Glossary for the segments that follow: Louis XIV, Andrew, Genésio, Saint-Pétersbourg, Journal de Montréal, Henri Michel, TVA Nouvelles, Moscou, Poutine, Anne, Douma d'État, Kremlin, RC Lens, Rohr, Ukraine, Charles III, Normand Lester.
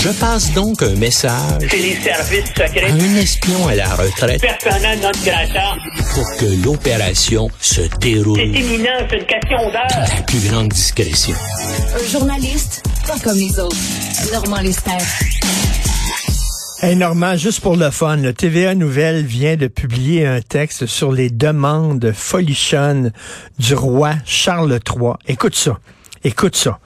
Je passe donc un message chez les services secrets à un espion à la retraite, persona non grata, pour que l'opération se déroule. C'est imminent, c'est une question d'heure. Dans la plus grande discrétion. Un journaliste, pas comme les autres. Normand Lester. Hey Normand, juste pour le fun, le TVA Nouvelles vient de publier un texte sur les demandes folichonnes du roi Charles III. Écoute ça, écoute ça.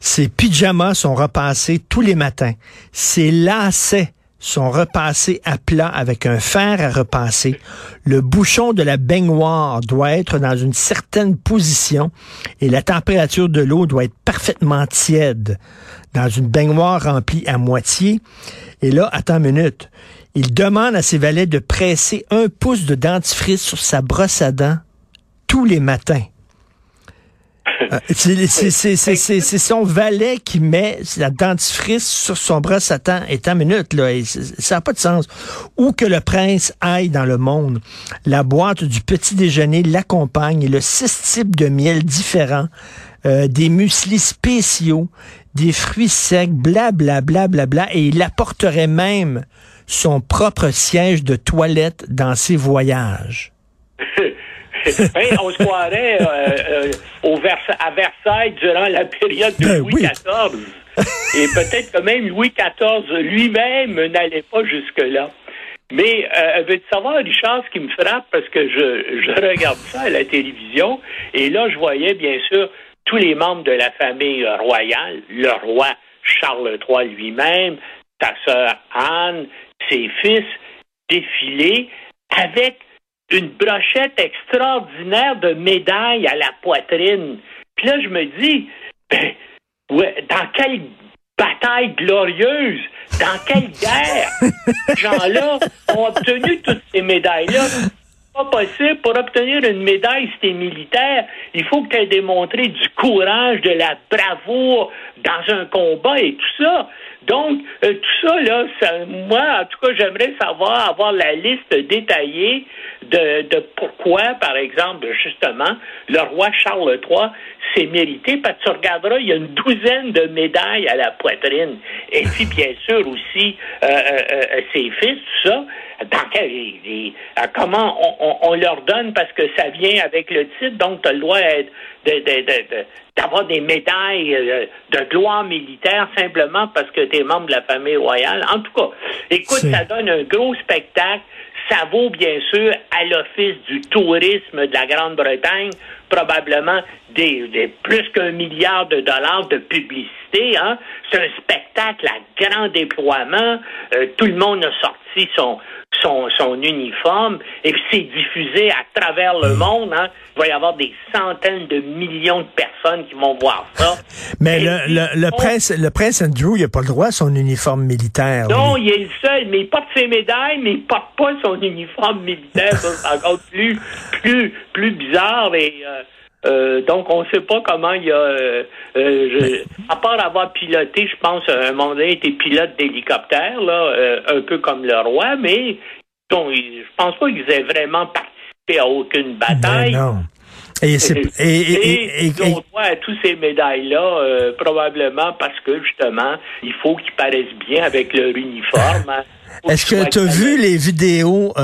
Ses pyjamas sont repassés tous les matins. Ses lacets sont repassés à plat avec un fer à repasser. Le bouchon de la baignoire doit être dans une certaine position et la température de l'eau doit être parfaitement tiède dans une baignoire remplie à moitié. Et là, attends une minute, il demande à ses valets de presser 1 pouce de dentifrice sur sa brosse à dents tous les matins. C'est son valet qui met la dentifrice sur son brosse à dents et tant minute, là, et ça n'a pas de sens. Où que le prince aille dans le monde, la boîte du petit déjeuner l'accompagne. Il a 6 types de miel différents, des mueslis spéciaux, des fruits secs, blablabla, blablabla, bla, bla, et il apporterait même son propre siège de toilette dans ses voyages. Hein, on se croirait à Versailles durant la période de Louis XIV. Et peut-être que même Louis XIV lui-même n'allait pas jusque-là. Mais veux-tu savoir, Richard, ce qui me frappe, parce que je regarde ça à la télévision, et là, je voyais, bien sûr, tous les membres de la famille royale, le roi Charles III lui-même, sa sœur Anne, ses fils, défiler avec une brochette extraordinaire de médailles à la poitrine. Puis là, je me dis, ben, ouais, dans quelle bataille glorieuse, dans quelle guerre, ces gens-là ont obtenu toutes ces médailles-là. C'est pas possible. Pour obtenir une médaille, si t'es militaire, il faut que t'aies démontré du courage, de la bravoure dans un combat et tout ça. Donc, tout ça, là, ça, moi, en tout cas, j'aimerais savoir, avoir la liste détaillée de pourquoi, par exemple, justement, le roi Charles III s'est mérité, parce que tu regarderas, il y a une douzaine de médailles à la poitrine. Et puis, bien sûr, aussi, ses fils, tout ça, comment on leur donne, parce que ça vient avec le titre, donc tu as le droit d'avoir des médailles de gloire militaire simplement parce que tu es membre de la famille royale. En tout cas, écoute, ça donne un gros spectacle. Ça vaut, bien sûr, à l'Office du tourisme de la Grande-Bretagne, probablement des plus qu'$1 milliard de publicité. Hein? C'est un spectacle à grand déploiement. Tout le monde a sorti son uniforme et puis c'est diffusé à travers le monde. Hein? Il va y avoir des centaines de millions de personnes qui vont voir ça. Mais le prince Andrew, il n'a pas le droit à son uniforme militaire. Non, il est le seul, mais il porte ses médailles, mais il ne porte pas son uniforme militaire. C'est encore plus bizarre et... donc, on ne sait pas comment il a... à part avoir piloté, je pense, un moment donné, il était pilote d'hélicoptère, là, un peu comme le roi, mais bon, je pense pas qu'ils aient vraiment participé à aucune bataille. Non. Et ils ont droit à toutes ces médailles-là, probablement parce que, justement, il faut qu'ils paraissent bien avec leur uniforme. Hein. Est-ce que tu as vu les vidéos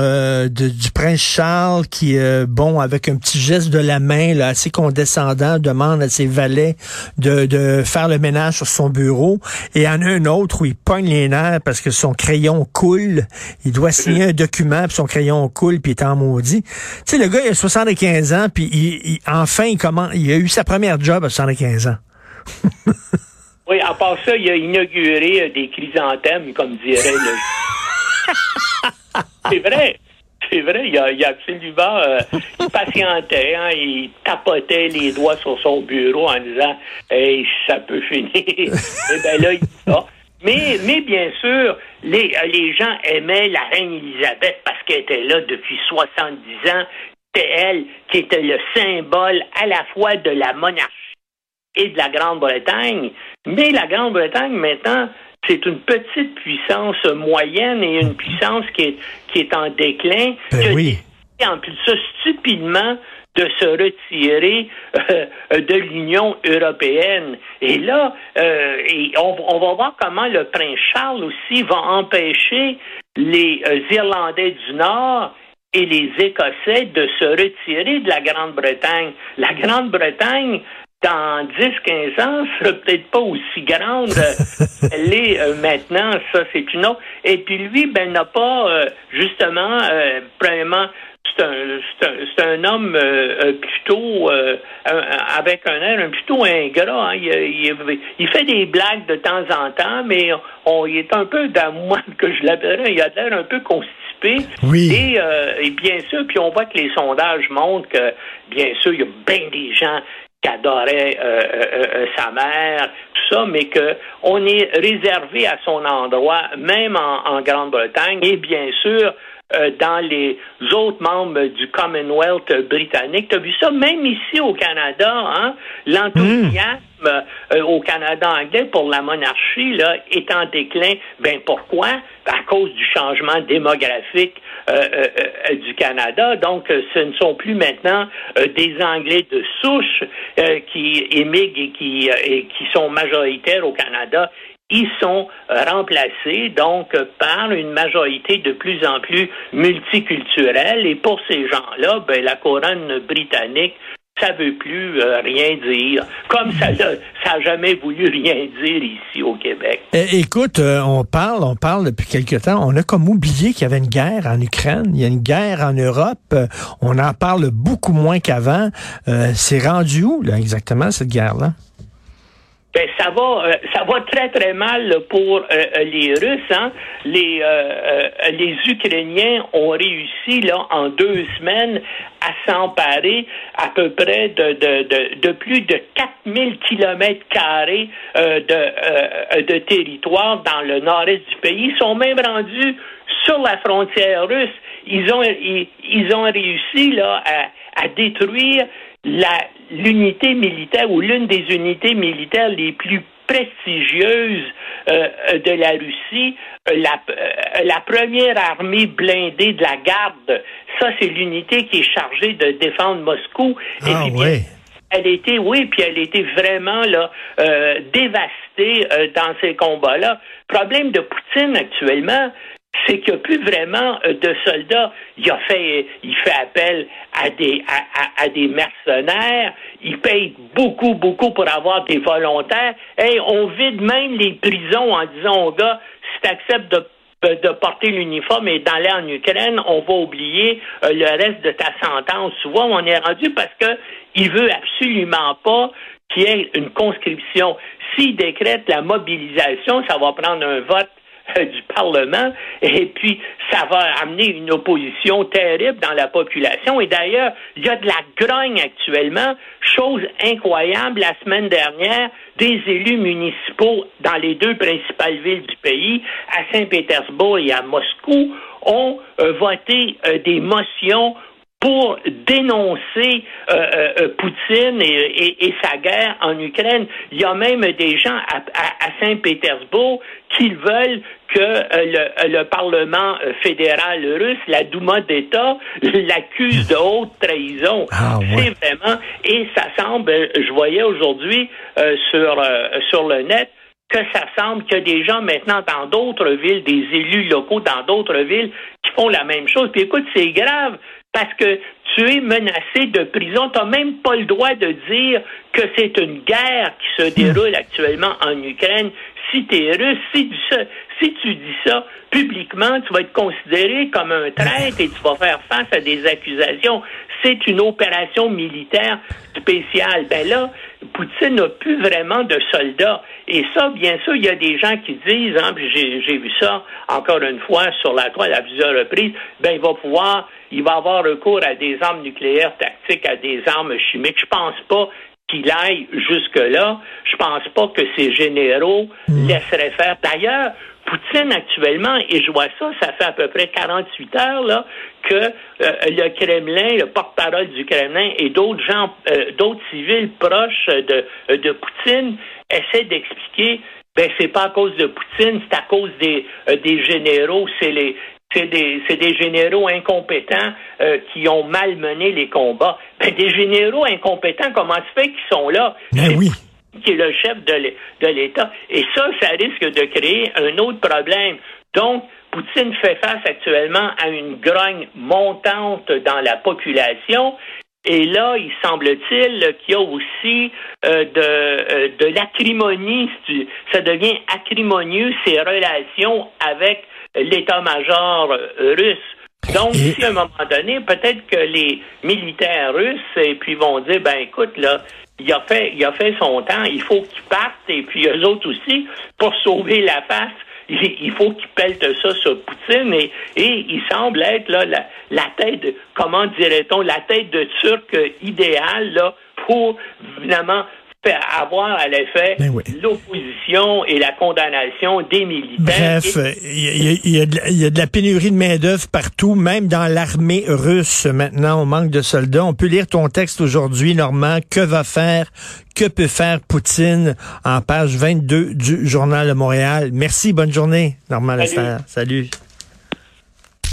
du prince Charles qui, avec un petit geste de la main là, assez condescendant, demande à ses valets de faire le ménage sur son bureau, et il y en a un autre où il pogne les nerfs parce que son crayon coule, il doit signer un document, puis son crayon coule, puis il est en maudit. Tu sais, le gars, il a 75 ans, puis il a eu sa première job à 75 ans. Oui, à part ça, il a inauguré des chrysanthèmes, comme dirait le... C'est vrai, il a absolument... il patientait, hein, il tapotait les doigts sur son bureau en disant « Hey, ça peut finir ». Et bien là, il dit ça. Mais bien sûr, les gens aimaient la reine Élisabeth parce qu'elle était là depuis 70 ans. C'était elle qui était le symbole à la fois de la monarchie et de la Grande-Bretagne. Mais la Grande-Bretagne, maintenant... c'est une petite puissance moyenne et une puissance qui est en déclin. Ben oui. En plus, ça, stupidement, de se retirer de l'Union européenne. Et là, on va voir comment le prince Charles aussi va empêcher les Irlandais du Nord et les Écossais de se retirer de la Grande-Bretagne. La Grande-Bretagne, dans 10-15 ans, ne sera peut-être pas aussi grande qu'elle est maintenant. Ça, c'est une autre. Et puis lui, n'a pas, justement, premièrement, c'est un homme plutôt avec un air plutôt ingrat. Hein. Il fait des blagues de temps en temps, mais il est un peu, moi que je l'appellerais, il a l'air un peu constipé. Oui. Et bien sûr, puis on voit que les sondages montrent que, bien sûr, il y a bien des gens qui adorait sa mère, tout ça, mais que on est réservé à son endroit, même en Grande-Bretagne, et bien sûr dans les autres membres du Commonwealth britannique. T'as vu ça? Même ici au Canada, hein, l'enthousiasme au Canada anglais pour la monarchie là, est en déclin. Ben pourquoi? À cause du changement démographique du Canada. Donc, ce ne sont plus maintenant des Anglais de souche qui émigrent et qui sont majoritaires au Canada. Ils sont remplacés, donc, par une majorité de plus en plus multiculturelle. Et pour ces gens-là, la couronne britannique, ça veut plus rien dire, comme ça n'a jamais voulu rien dire ici au Québec. Écoute, on parle depuis quelque temps, on a comme oublié qu'il y avait une guerre en Ukraine, il y a une guerre en Europe, on en parle beaucoup moins qu'avant. C'est rendu où, là, exactement, cette guerre-là? Ça va très très mal pour les Russes. Hein? Les Ukrainiens ont réussi là en 2 semaines à s'emparer à peu près de plus de 4000 km² de territoire dans le nord-est du pays. Ils sont même rendus sur la frontière russe. Ils ont réussi là à détruire l'unité militaire ou l'une des unités militaires les plus prestigieuses de la Russie, la première armée blindée de la garde. Ça, c'est l'unité qui est chargée de défendre Moscou. Elle a été vraiment là dévastée dans ces combats-là. Problème de Poutine actuellement, c'est qu'il n'y a plus vraiment de soldats. Il fait appel à des mercenaires. Il paye beaucoup, beaucoup pour avoir des volontaires. On vide même les prisons en disant aux gars, si t'acceptes de porter l'uniforme et d'aller en Ukraine, on va oublier le reste de ta sentence. Souvent, on est rendu parce que il veut absolument pas qu'il y ait une conscription. S'il décrète la mobilisation, ça va prendre un vote du Parlement, et puis ça va amener une opposition terrible dans la population. Et d'ailleurs, il y a de la grogne actuellement. Chose incroyable, la semaine dernière, des élus municipaux dans les 2 principales villes du pays, à Saint-Pétersbourg et à Moscou, ont voté des motions pour dénoncer Poutine et sa guerre en Ukraine. Il y a même des gens à Saint-Pétersbourg qui veulent que le Parlement fédéral russe, la Douma d'État, l'accuse de haute trahison. C'est vraiment... Et ça semble, je voyais aujourd'hui sur le net, que ça semble que des gens maintenant dans d'autres villes, des élus locaux dans d'autres villes, qui font la même chose. Puis écoute, c'est grave, parce que tu es menacé de prison. Tu n'as même pas le droit de dire que c'est une guerre qui se déroule actuellement en Ukraine. Si tu es russe, si tu dis ça publiquement, tu vas être considéré comme un traître et tu vas faire face à des accusations. C'est une opération militaire spéciale. Là, Poutine n'a plus vraiment de soldats. Et ça, bien sûr, il y a des gens qui disent, hein, puis j'ai vu ça encore une fois sur la toile à plusieurs reprises, il va avoir recours à des armes nucléaires tactiques, à des armes chimiques. Je pense pas qu'il aille jusque-là. Je pense pas que ces généraux laisseraient faire. D'ailleurs, Poutine actuellement, et je vois ça fait à peu près 48 heures là, que le Kremlin, le porte-parole du Kremlin et d'autres gens, d'autres civils proches de Poutine essaient d'expliquer, c'est pas à cause de Poutine, c'est à cause des généraux, c'est les C'est des généraux incompétents qui ont malmené les combats. Ben, des généraux incompétents, comment se fait qu'ils sont là? Ben oui. Qui est le chef de l'État. Et ça risque de créer un autre problème. Donc, Poutine fait face actuellement à une grogne montante dans la population. Et là, il semble-t-il qu'il y a aussi de l'acrimonie. Ça devient acrimonieux, ces relations avec l'état-major russe. Donc, si à un moment donné, peut-être que les militaires russes et puis vont dire, ben écoute, là, il a fait son temps, il faut qu'il parte, et puis eux autres aussi, pour sauver la face, il faut qu'ils peltent ça sur Poutine, et il semble être là la tête, comment dirait-on, la tête de Turc idéale là, pour évidemment avoir à l'effet l'opposition et la condamnation des militaires. Bref, il y a de la pénurie de main-d'œuvre partout, même dans l'armée russe. Maintenant, on manque de soldats. On peut lire ton texte aujourd'hui, Normand. Que peut faire Poutine en page 22 du Journal de Montréal? Merci, bonne journée, Normand Lester. Salut.